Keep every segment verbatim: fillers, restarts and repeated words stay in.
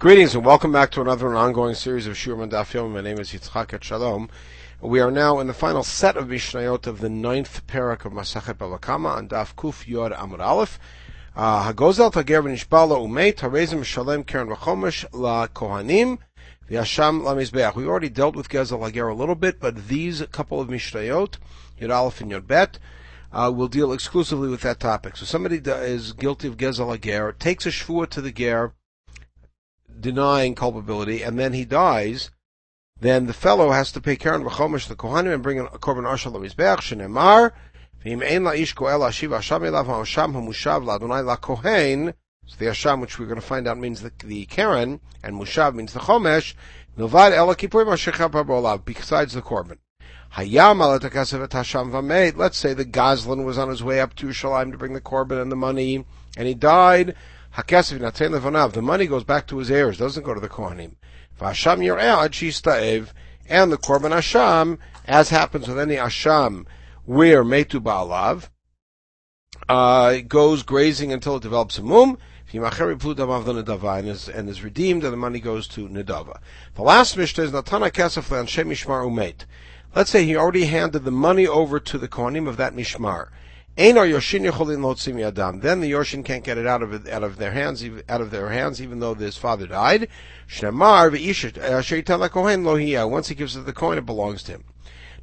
Greetings and welcome back to another an ongoing series of Shulman Daf. My name is Yitzchak Shalom. We are now in the final set of Mishnayot of the ninth parak of Masachet Bava Kama on Daf Kuf Yod Amud Aleph. Hagozel Tager V'Nishbala Umeit Harezim Shalem Keren V'Chomesh La Kohanim V'Yasham La Mizbeach. We already dealt with Gezel Hager a little bit, but these couple of Mishnayot, Yod Aleph and Yod Bet, uh, will deal exclusively with that topic. So somebody is guilty of Gezel Hager, takes a shvuah to the ger, denying culpability, and then he dies, then the fellow has to pay Karen V'chomesh the Kohanim and bring a Korban Asher L'Mizbeach, Shenemar, V'im ein la'ish koel ha'ashiv ha'asham elav ha'asham ha'mushav la'adonai la'kohen. So the Asham, which we're going to find out, means the, the Karen, and Mushav means the Chomesh, Milvad ela kipurim asher chapa bo'olav, besides the Korban. Hayam ala takasev et ha'asham v'ameit. Let's say the Gazlan was on his way up to Yerushalayim to bring the Korban and the money, and he died. The money goes back to his heirs, doesn't go to the Kohanim. And the Korban Asham, as happens with any Asham, where Metu Ba'alav, uh, goes grazing until it develops a mum, and is, and is redeemed, and the money goes to Nedava. The last Mishnah is Natana Kasef L'Anshei Mishmar Umet. Let's say he already handed the money over to the Kohanim of that Mishmar. Then the Yorshin can't get it out of out of their hands, out of their hands, even though his father died. Once he gives it the coin, it belongs to him.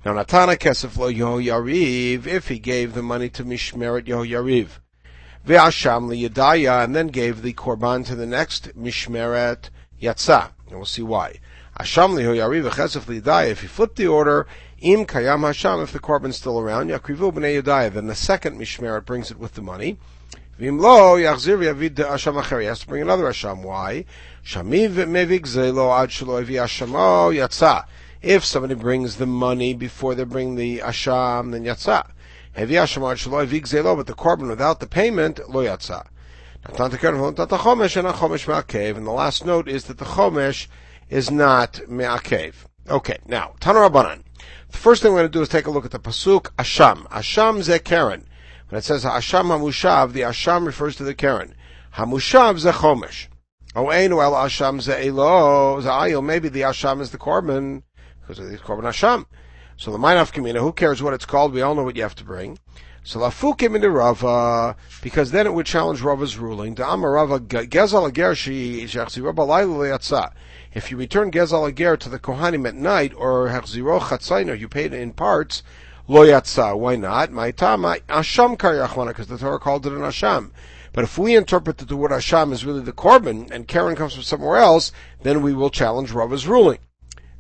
Now, Natana Kesef Lo Yehoyariv, if he gave the money to Mishmeret Yehoyariv, Ve'asham LiYedaya, and then gave the korban to the next Mishmeret Yatsa, and we'll see why. Asham LiYehoyariv Kesef LiYedaya. If he flipped the order. Im Kayam Hasham, if the korban's still around, Yakrivu b'nei Yudaya, then the second Mishmeret brings it with the money. V'im lo, Yachzir Yavid Asham Acher, he has to bring another Asham. Why? Shamiv Mevig Zelo Ad Shelo Evi Ashamo Yatsa. If somebody brings the money before they bring the Asham, then Yatsa. Hevi Asham Ad Shelo Evi Zelo, but the korban without the payment, Lo Yatsa. And the last note is that the Chomesh is not Me'akev. Okay, now, Tanur Abanan. The first thing we're going to do is take a look at the pasuk Asham. Asham ze Karen. When it says Asham hamushav, the Asham refers to the Karen. Hamushav ze Chomesh. Oeinu el Asham ze Elo ze Ayil. Maybe the Asham is the korban because of the korban Asham. So the Meinaf Kamina. Who cares what it's called? We all know what you have to bring. So lafukim into Rava, because then it would challenge Rava's ruling. Da'amar Rava gezel ager she shechziro b'layla leyatsa. If you return gezel ager to the kohanim at night, or hechziro chatzainer, you paid it in parts, lo yatsa. Why not? My tama asham karyachwana, because the Torah called it an asham. But if we interpret that the word asham is really the korban, and Karen comes from somewhere else, then we will challenge Rava's ruling.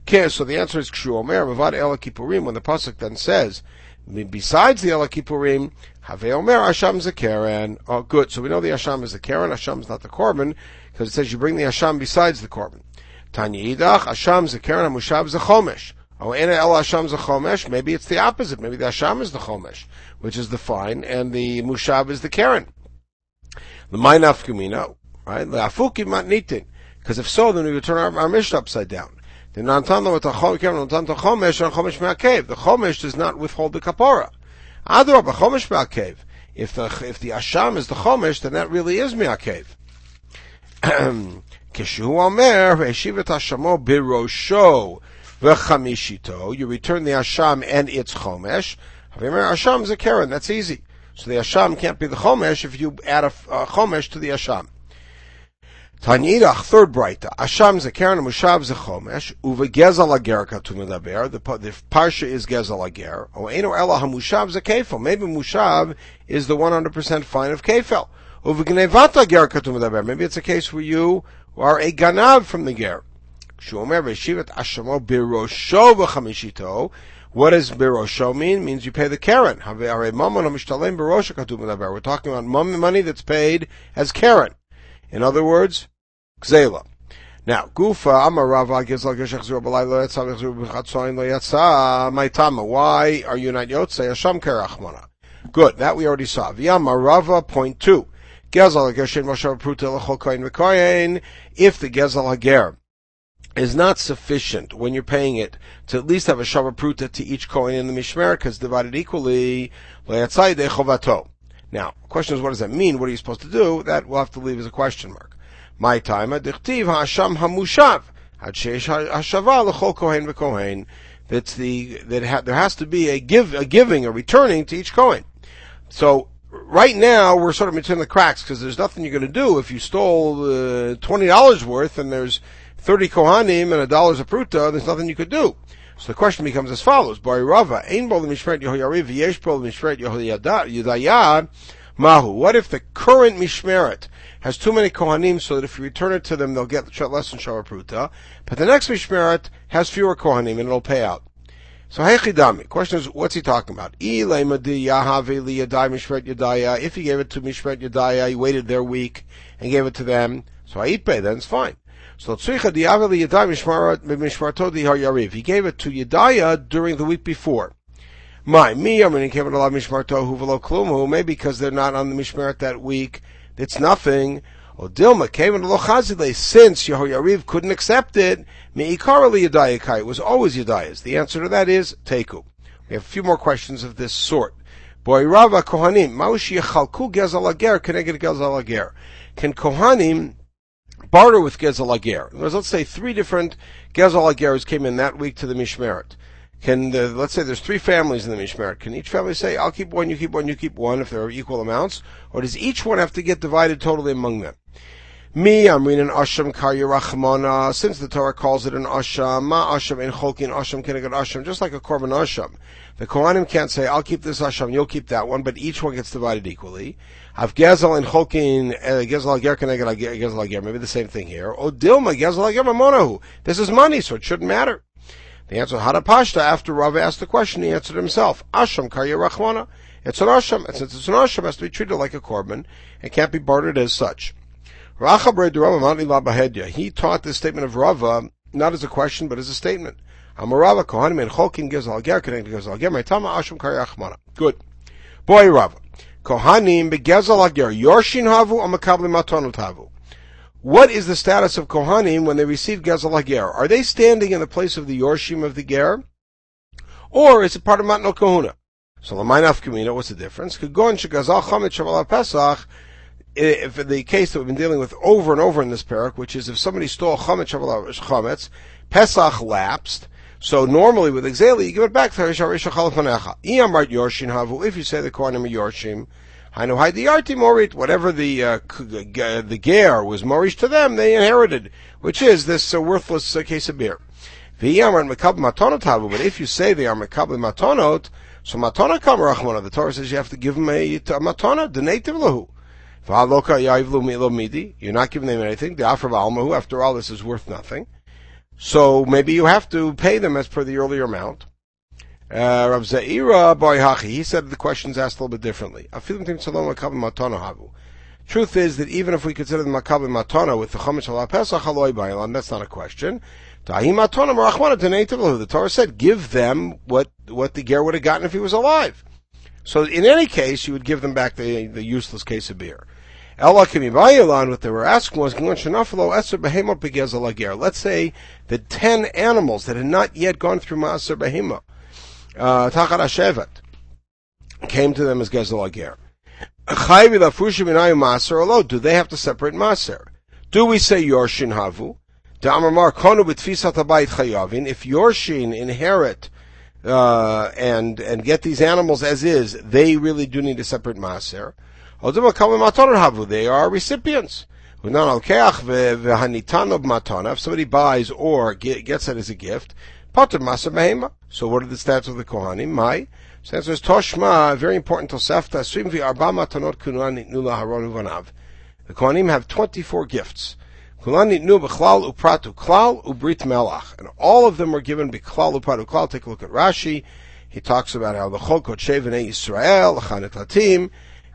Okay, so the answer is kshu omer mavad ela kipurim. When the pasuk then says. Besides the Ela Kippurim, Have Omer Asham Zekaren. Oh, good. So we know the Asham is the Karen. Asham is not the Korban, because it says you bring the Asham besides the Korban. Tanya Idach, Asham Zekaren, Hamushav Zechomesh. Oh, Ena El Asham Zechomesh. Maybe it's the opposite. Maybe the Asham is the Chomesh, which is the fine, and the Mushav is the Karen. The Meinaf Kumina, right? The Afuki Matnitin. Because if so, then we would turn our, our Mishnah upside down. The Chomesh does not withhold the kapara. If the if the Asham is the Chomesh, then that really is me'akev. You return the Asham and its Chomesh. Asham is a Karen. That's easy. So the Asham can't be the Chomesh if you add a, a Chomesh to the Asham. Tanidach, third brayta. Asham ze Karen, Mushav ze Chomesh, uve Gezel Hager katuv medaber. The parsha is Gezel Hager. Oeinu ela hamushav ze Kefel. Maybe Mushav is the one hundred percent fine of Kefel. Uve Gnevat Hager katuv medaber. Maybe it's a case where you are a Ganav from the Ger. Shomer v'shivat ashamo birosho v'chamishito. What does birosho mean? It means you pay the Karen. Have'arei mamon hamishtalem birosho katuv medaber. We're talking about money that's paid as Karen. In other words, Gzela. Now, Gufa, Amarava, Gezel Geshach Zura Balai Lo Yatsa, Gzura B'chatzoin Lo Yatsa, Maitama. Why are you not Yotzei? Asham Kerachmana. Good, that we already saw. V'yamarava, point two. Gezel Geshin Moshav Prutel Lechol Koyin V'koyin. If the Gezel Hager is not sufficient when you're paying it to at least have a Shavah Pruta to each coin in the Mishmeret, because divided equally, Lo Yatsai De Chovato. Now, the question is, what does that mean? What are you supposed to do? That we'll have to leave as a question mark. My time, Adichtiv Hasham Hamushav Had Sheish Hashavah L'Chol Kohen VeKohen. That's the that ha, there has to be a give a giving a returning to each Kohen. So right now we're sort of between the cracks because there's nothing you're going to do if you stole uh, twenty dollars worth and there's thirty Kohanim and a dollar's a pruta. There's nothing you could do. So the question becomes as follows: Bari Rava, Ein Bo Mishmeret Yehoyariv V'Yesh Bo Mishmeret Yehoyadaya Mahu. What if the current mishmeret has too many kohanim, so that if you return it to them, they'll get less than Shava Pruta, but the next mishmeret has fewer kohanim and it'll pay out? So Heichidami. Question is, what's he talking about? If he gave it to Mishmeret Yadaya, he waited their week and gave it to them, so Haitpe, then it's fine. So Tzricha Diaveli Yadai Mishmarato Dihar Yariv. He gave it to Yadaya during the week before. My me, I mean, he came to La Mishmarto Huvelo Klumu, maybe because they're not on the mishmeret that week. It's nothing. Odilma came into Lochazile since Yehoyariv couldn't accept it. Meikarali Yadayakai. It was always Yadayas. The answer to that is Teku. We have a few more questions of this sort. Boy Rava Kohanim. Maushi Yechalku Gezalager. Keneged Gezalager. Can Kohanim barter with Gezalager? Let's say three different Gezalagers came in that week to the Mishmeret. Can the, let's say there's three families in the Mishmeret. Can each family say, I'll keep one, you keep one, you keep one, if there are equal amounts? Or does each one have to get divided totally among them? Me, I'm reading an Asham Karyarachmana. Since the Torah calls it an Asham, Ma Asham in Cholkin, Asham Kenegat Asham, just like a Korban Asham. The Kohanim can't say, I'll keep this Asham, you'll keep that one, but each one gets divided equally. Av Gezel in Cholkin, Gezel Ager Kenegat Gezel Ager, maybe the same thing here. Odilma, Gezel Ager Mamonahu. This is money, so it shouldn't matter. The answer, Hadapashta, after Rav asked the question, he answered himself. Asham Karya Rachmana. It's an Asham, and since it's an Asham, it has to be treated like a Korban, and can't be bartered as such. He taught this statement of Rava, not as a question, but as a statement. Amarava Kohanim and Cholkin Gezal Ger, connected Gezal Ger, Maitama Asham Karya Rachmana. Good. Boy Rava. Kohanim Begezal Ger, Yorshin Havu, Amakabli Matonot Havu. What is the status of Kohanim when they receive Gezel HaGer? Are they standing in the place of the Yorshim of the Ger? Or is it part of Matno Kohuna? So, L'maynaf Kamina, what's the difference? Kagon Shegazal Chamet Shavala Pesach, if the case that we've been dealing with over and over in this parak, which is if somebody stole Chamet Shavala Chametz, Pesach lapsed, so normally with Exeli, you give it back to Harish Harish HaChalapanecha. Iyamart Yorshim Havu, if you say the Kohanim are Yorshim, I know Haidi Arti Morit, whatever the uh, the Ger was Morish to them, they inherited, which is this uh, worthless uh, case of beer. V'yamar mekabel matonot havu, but if you say they are mekabel matonot, so matona kam rachmana, the Torah says you have to give them a, a matona, donative lahu. V'aloka ya'ivlu mi'lo midi, you're not giving them anything, the afra v'almahu, after all this is worth nothing. So maybe you have to pay them as per the earlier amount. Uh, Rav Zaira Bar Yahachi, he said the question's asked a little bit differently. Truth is that even if we consider the Makabel Matana with the Chometz Halal Pesach Haloi Ba'ilan, that's not a question. The Torah said, give them what, what the Ger would have gotten if he was alive. So in any case, you would give them back the, the useless case of beer. Ella Kimi Ba'ilan, what they were asking was, let's say that ten animals that had not yet gone through Ma'aser Behema, Uh, Tachar HaShevet came to them as Gezel HaGer. Chayvi lafushim minayu maser olo. Do they have to separate maser? Do we say Yorshin havu? Da'amar mar konu b'tfisat habayit chayavin. If Yorshin inherit uh, and and get these animals as is, they really do need to separate maser. Odem ha'kavim matonah havu. They are recipients. U'nan alkeach ve'hanitano b'matona. If somebody buys or gets it as a gift. So what are the stats of the Kohanim? My stats is Toshma, very important Tosafta, Srimvi Arba Matanot Kunan Nitnu LaHaron Uvanav. The Kohanim have twenty-four gifts. Kulan Nitnu B'Chlal Upratu Klal Ubrit Melach. And all of them were given B'Chlal Upratu Klal. Take a look at Rashi. He talks about how the Chol Kodshe V'nei Yisrael, Chanet Latim,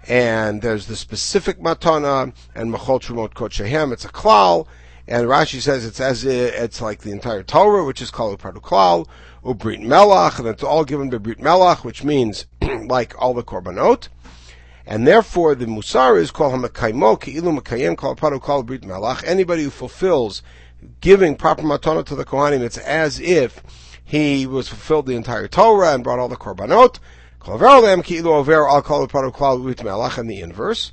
and there's the specific Matana, and Mechol Trumot Kodshehem, it's a Klal. And Rashi says it's as it's like the entire Torah, which is called Upratu Klal, Ubrit Melach, and it's all given by Brit Melach, which means like all the Korbanot. And therefore the Musar is called Hamakaimo, Ki'ilu Makayem, called Upratu Klal, Brit Melach. Anybody who fulfills giving proper matana to the Kohanim, it's as if he was fulfilled the entire Torah and brought all the Korbanot. Kol Verolem, Ki'ilu Over, I'll call Upratu Klal, Brit Melach, and the inverse.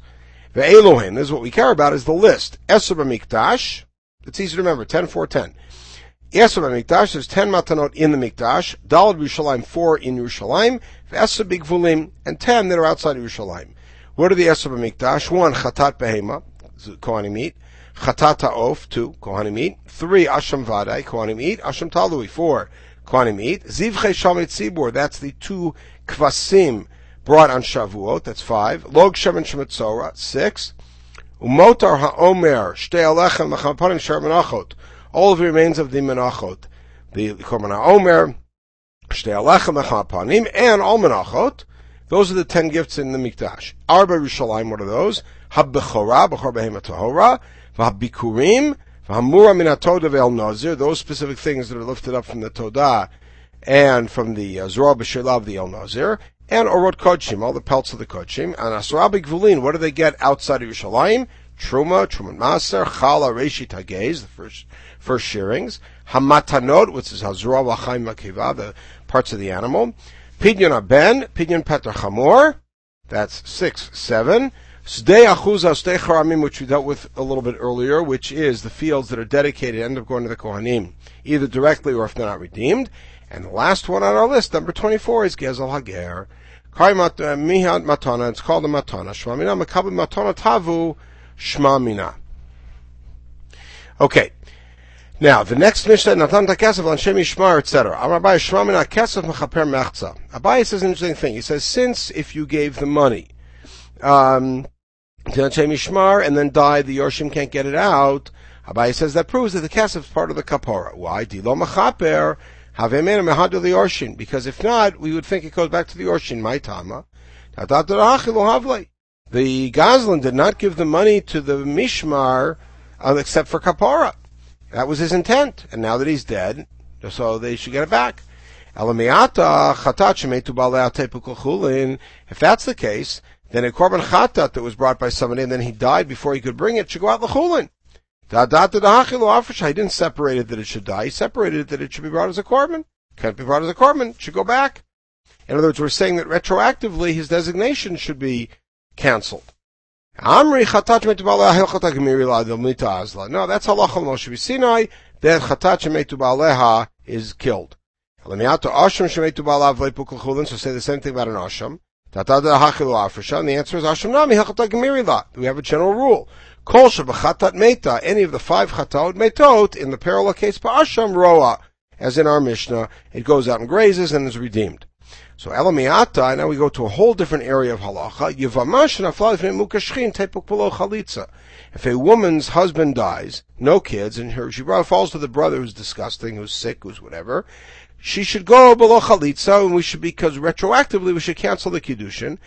Ve'elohim, this is what we care about, is the list. Eser b'mikdash, it's easy to remember, ten, four, ten. Eser b'mikdash, there's ten matanot in the mikdash. Dalad b'Yerushalayim, four in Yerushalayim. Ve'eser b'gvulim, and ten that are outside of Yerushalayim. What are the eser b'mikdash? One, chatat behema, kohanim eat. Chatat ha'of, two, kohanim eat. Three, asham vadai, kohanim eat. Asham talui, four, kohanim eat. Zivchei shalmei tzibur, that's the two kvasim brought on Shavuot, that's five. Log shemen shemetzora, six. Umotar ha'omer, shtei alechem v'champanim shar menachot. All of the remains of the menachot. The korban ha'omer, shtei alechem v'champanim, and all menachot. Those are the ten gifts in the mikdash. Arba Yerushalayim, what are those? Ha'bechora, bechor behema tahora, v'ha'bikurim, v'hamura min ha'todah ve'el nazir. Those specific things that are lifted up from the todah and from the uh, Zorah b'sheilah of the el nazir. And Orot Kodshim, all the pelts of the Kodshim, and Asra B'Gvulin, what do they get outside of Yerushalayim? Truma, Truman Maser, Chala, Reishi Tagez, the first, first shearings, Hamatanot, which is Hazra, Wachaim, Makiva, the parts of the animal, Pidyon Aben, Pidyon Petar Chamor, that's six, seven, Sdei Achuzah, Sdei Charamim, which we dealt with a little bit earlier, which is the fields that are dedicated, end up going to the Kohanim, either directly or if they're not redeemed. And the last one on our list, number twenty-four, is Gezel Hager. Mihat Matana, it's called a Matana. Shmamina, Makabim Matana Tavu, Shmamina. Okay. Now, the next Mishnah, Natan Takasov, Lanshem Yishmar, et cetera. Abai, Shmamina Kesef, Mechaper Mechza. Abai says an interesting thing. He says, since if you gave the money, um, to Lanshem Yishmar, and then died, the Yorshim can't get it out, Abai says that proves that the Kesef is part of the Kapora. Why? Dilo Mechaper. Because if not, we would think it goes back to the Orshin. My Tama. The Goslin did not give the money to the Mishmar uh, except for Kapara. That was his intent. And now that he's dead, so they should get it back. If that's the case, then a Korban Chatat that was brought by somebody and then he died before he could bring it should go out l'chulin. He didn't separate it that it should die. He separated it that it should be brought as a korban. Can't be brought as a korban. It should go back. In other words, we're saying that retroactively his designation should be canceled. No, that's halachal Moshe Sinai that chatat shemetu ba'aleha is killed. So say the same thing about an asham. And the answer is Asham Nami Hachatat Gemirila. We have a general rule. Kol Shabachatat Meta, any of the five Chatat Metot, in the parallel case, Ba'asham Roa, as in our Mishnah, it goes out and grazes and is redeemed. So Elamiata, now we go to a whole different area of halacha. Yivamash Naflavim Mukashkin, Tepuk Polo Chalitza. If a woman's husband dies, no kids, and her, she falls to the brother who's disgusting, who's sick, who's whatever, she should go below chalitza, and we should, because retroactively we should cancel the kiddushin.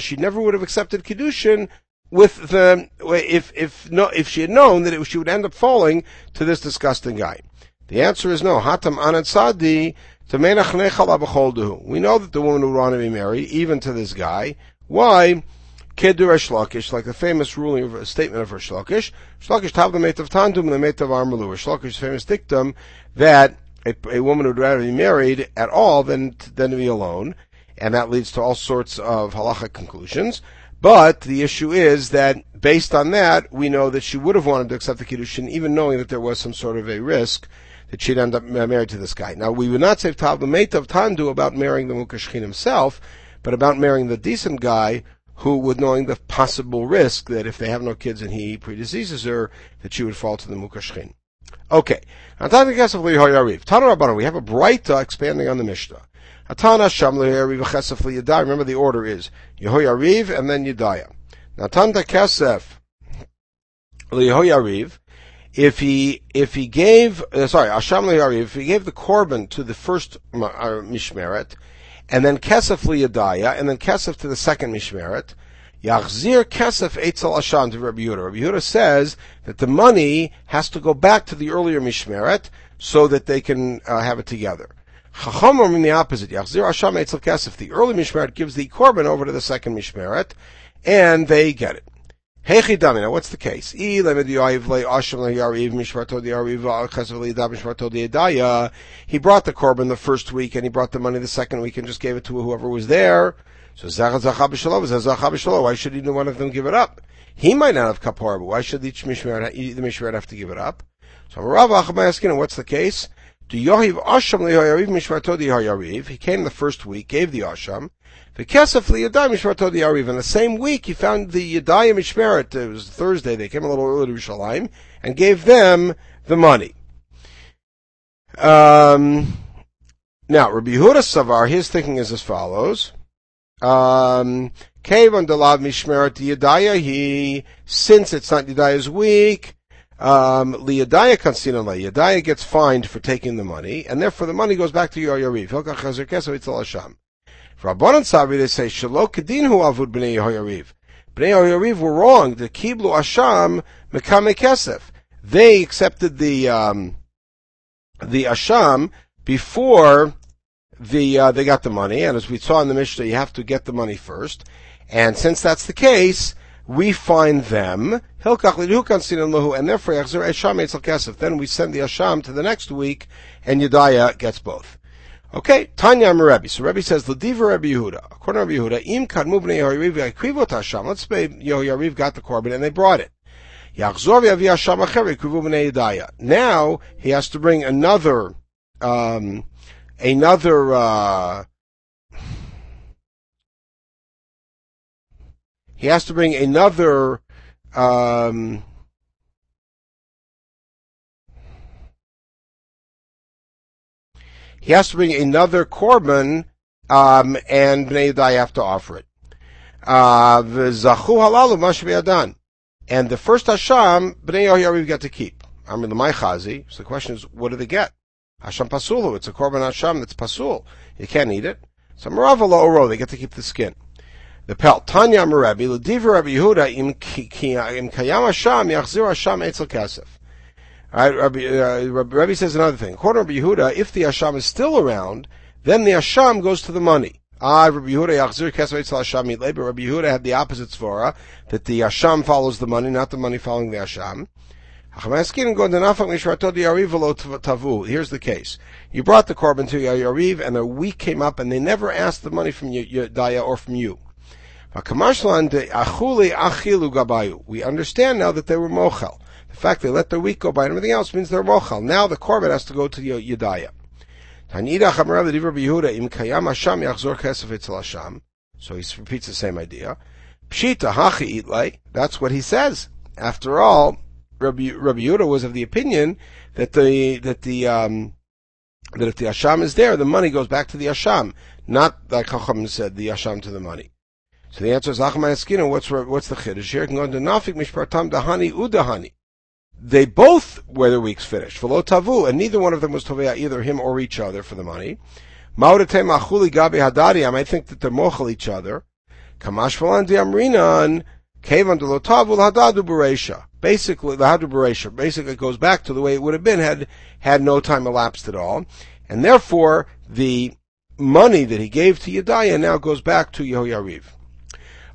She never would have accepted kiddushin with the if if no if she had known that it, she would end up falling to this disgusting guy. The answer is no. Hatam anatsadi temenach nechala b'cholduhu. We know that the woman would want to be married even to this guy. Why? Ked Reish Lakish, like the famous ruling of a statement of Reish Lakish, Shlakish tav the mate of tandum and the mate of armalu. Shlakish's famous dictum that a, a woman would rather be married at all than than to be alone, and that leads to all sorts of halacha conclusions. But the issue is that based on that, we know that she would have wanted to accept the kiddushin, even knowing that there was some sort of a risk that she'd end up married to this guy. Now we would not say tav the mate of tandu about marrying the mukashkin himself, but about marrying the decent guy, who would, knowing the possible risk that if they have no kids and he predeceases her, that she would fall to the mukashkin. Okay. We have a braita expanding on the Mishnah. Remember the order is Yehoyariv and then Yedaya. Natan Kesef Lehoyariv. If he, if he gave, uh, sorry, Asham Lehoyariv, if he gave the korban to the first uh, Mishmeret, and then Kesef Liyadaya, and then Kesef to the second Mishmeret, Yachzir Kesef Eitzel Asham to Rabbi Yehuda. Rabbi Yehuda says that the money has to go back to the earlier Mishmeret so that they can uh, have it together. Chacham are in the opposite. Yachzir Asham Eitzel Kesef. The early Mishmeret gives the korban over to the second Mishmeret, and they get it. Hechidami, now what's the case? He brought the korban the first week, and he brought the money the second week, and just gave it to whoever was there. So Zachar B'Shalom is Zachar B'Shalom. Why should either one of them give it up? He might not have kapar, but why should each mishmeret, either mishmeret have to give it up? So Rav Achma asking, what's the case? He came the first week, gave the asham. In the same week, he found the Yadayim Mishmeret. It was Thursday. They came a little early to Yerushalayim and gave them the money. Um, now, Rabbi Yehuda Savar, his thinking is as follows. Um, since it's not Yadaya's week, Um, Liyadaya Kansina La Yadaya gets fined for taking the money, and therefore the money goes back to Yor Yariv. Hilka Chazir Keso Yitzal Hashem. For Rabbanan Savi, they say, Shalok Kedin Hu Avud B'nei Yor Yariv. B'nei Yor Yariv were wrong. The Kiblu Hashem Mekame Kesef. They accepted the, um, the Hashem before the, uh, they got the money, and as we saw in the Mishnah, you have to get the money first. And since that's the case, we find them, and therefore then we send the asham to the next week, and Yedaya gets both. Okay, Tanya Merebi. So Rebbe says, L'diva Rebbe Yehuda. According to Rebbe Yehuda, Im kadmu bnei Yehoyariv yakrivu t'asham. Let's say Yehoyariv got the korban and they brought it. Yachzor v'yavi asham acher yakrivu bnei Yedaya. Now he has to bring another, um, another. Uh, He has to bring another, um, he has to bring another korban, um, and Bnei Yadai have to offer it. Uh, v'zachu halalu mashbiyadan. And the first Hashem, Bnei Yohariv got to keep. I'm in the Maichazi, so the question is, what do they get? Hashem pasulu, it's a korban Hashem that's pasul. You can't eat it. So maravala oro, they get to keep the skin. The pelt. Tanya Merebi, L'diva Rabbi Yehuda, Im Kayam Hashem, Yachzir Hashem Eitzel Kasef. Alright, Rabbi, uh, Rabbi says another thing. According to Rabbi Yehuda, if the Hashem is still around, then the Hashem goes to the money. Ah, Rabbi Yehuda, Yachzir Kasef Eitzel Hashem Yitlei, but Rabbi Yehuda had the opposite svara, that the Hashem follows the money, not the money following the Hashem. Here's the case. You brought the korban to Yariv, and a week came up, and they never asked the money from Yedaya or from you. We understand now that they were mochel. The fact they let their week go by and everything else means they're mochel. Now the korban has to go to Yedaya. So he repeats the same idea. That's what he says. After all, Rabbi, Rabbi Yehuda was of the opinion that the that the um, that if the Hashem is there, the money goes back to the Hashem, not like Chacham said, the Hashem to the money. So the answer is, what's, what's the chiddush here? Can go into nafik mishpartam dahani udahani. They both were their weeks finished. V'lo tavu, and neither one of them was toveya, either him or each other, for the money. Ma'udatem achuli gabi hadari. I might think that they're mochel each other. Kamash v'lan diamrinan kevan delo tavu l'hadadu b'reisha. Basically, l'hadu b'reisha. Basically, it goes back to the way it would have been had had no time elapsed at all, and therefore the money that he gave to Yedaya now goes back to Yehoyariv.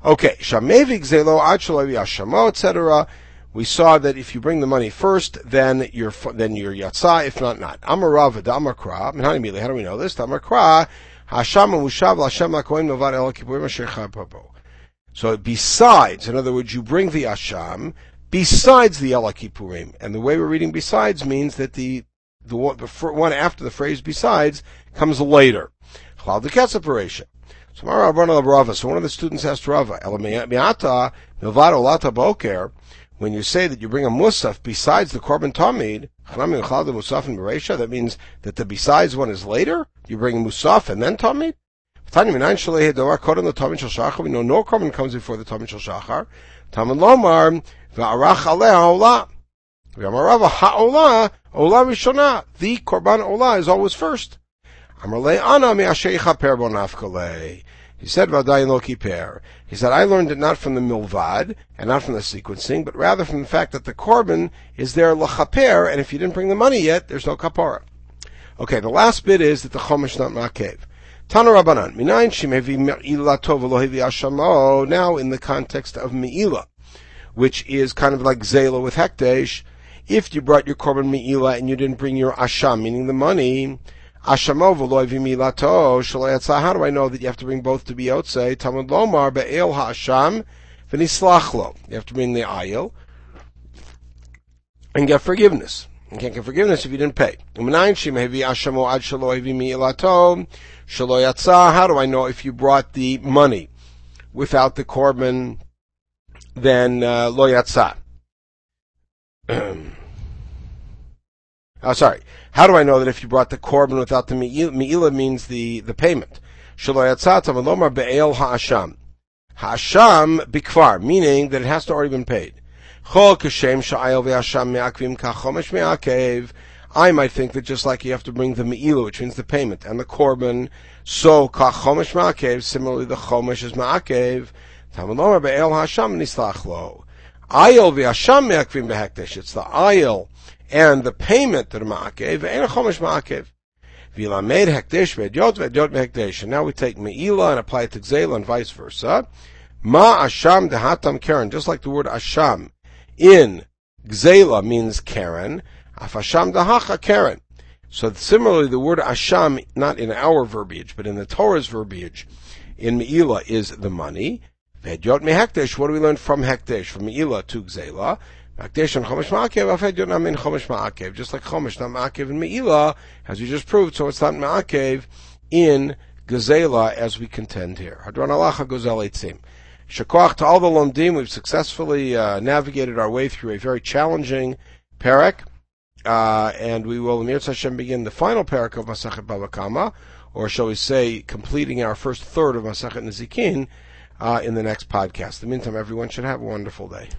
Okay, Shamevig Zelo, Achalavi Ashamo, et cetera. We saw that if you bring the money first, then you're, then you're Yatzah, if not, not. Amarav Adamakra, Menhanimili, how do we know this? Damakra, Hashem Mushav, Hashem Lakoim, Novad El Kiburim, Shechab Papo. So besides, in other words, you bring the Hashem besides the El Kipurim. And the way we're reading besides means that the, the one, the one after the phrase besides comes later. Chalad the Katzaparesha. So one of the students asked Rava, when you say that you bring a musaf besides the korban tamid, that means that the besides one is later? You bring musaf and then tamid? We know no korban comes before the tamid shel shachar. Tamid lomar va'arach aleh ha'olah. V'amar Rava ha'olah, olah rishonah. The korban olah is always first. He said, Vadayin lo kiper. He said, I learned it not from the milvad, and not from the sequencing, but rather from the fact that the korban is there lachaper, and if you didn't bring the money yet, there's no kapara. Okay, the last bit is that the chomesh not makev. Tana Rabbanan, minayin shemevi me'ilah tov lo hevi ashamo, now in the context of me'ilah, which is kind of like zela with hekdesh, if you brought your korban me'ilah and you didn't bring your asham, meaning the money, Ashamo v'lo v'milato shelo yatzah. How do I know that you have to bring both to be yotzei? Talmud lomar be'il ha'asham v'nislach lo. You have to bring the ayil and get forgiveness. You can't get forgiveness if you didn't pay. How do I know if you brought the money without the korban, then uh, lo yatzah? Oh, sorry. How do I know that if you brought the korban without the me'ilah means the, the payment? Ha'asham. Ha'asham bikvar, meaning that it has to already been paid. I might think that just like you have to bring the me'ilah, which means the payment, and the korban, so kachomesh ma'akev, similarly the chomesh is ma'akev, tamalomar be'el ha'asham nislach lo. Ayil v'asham me'akvim behekdesh. It's the ayil and the payment that are ma'akev, and a chomesh ma'akev. V'lamed hekdesh v'edyot v'edyot v'hekdesh. And now we take me'ilah and apply it to gzela and vice versa. Ma'asham dehatam karen. Just like the word asham in gzela means karen, afasham dahacha karen. So similarly, the word asham, not in our verbiage, but in the Torah's verbiage, in me'ilah is the money. V'hedyot mehekdesh, what do we learn from hekdesh, from me'ilah to gzela? Hekdesh and chomesh ma'akev, afhedyot not mean chomesh ma'akev, just like chomesh not ma'akev in me'ilah, as we just proved, so it's not ma'akev in gzela, as we contend here. Hadron alacha gozel eitzim. Shakoach to all the lomdim. We've successfully uh, navigated our way through a very challenging parak, uh, and we will, in Yitzchak Hashem, begin the final parak of Masachet Bava Kama, or shall we say, completing our first third of Masachet Nizikin, uh, in the next podcast. In the meantime, everyone should have a wonderful day.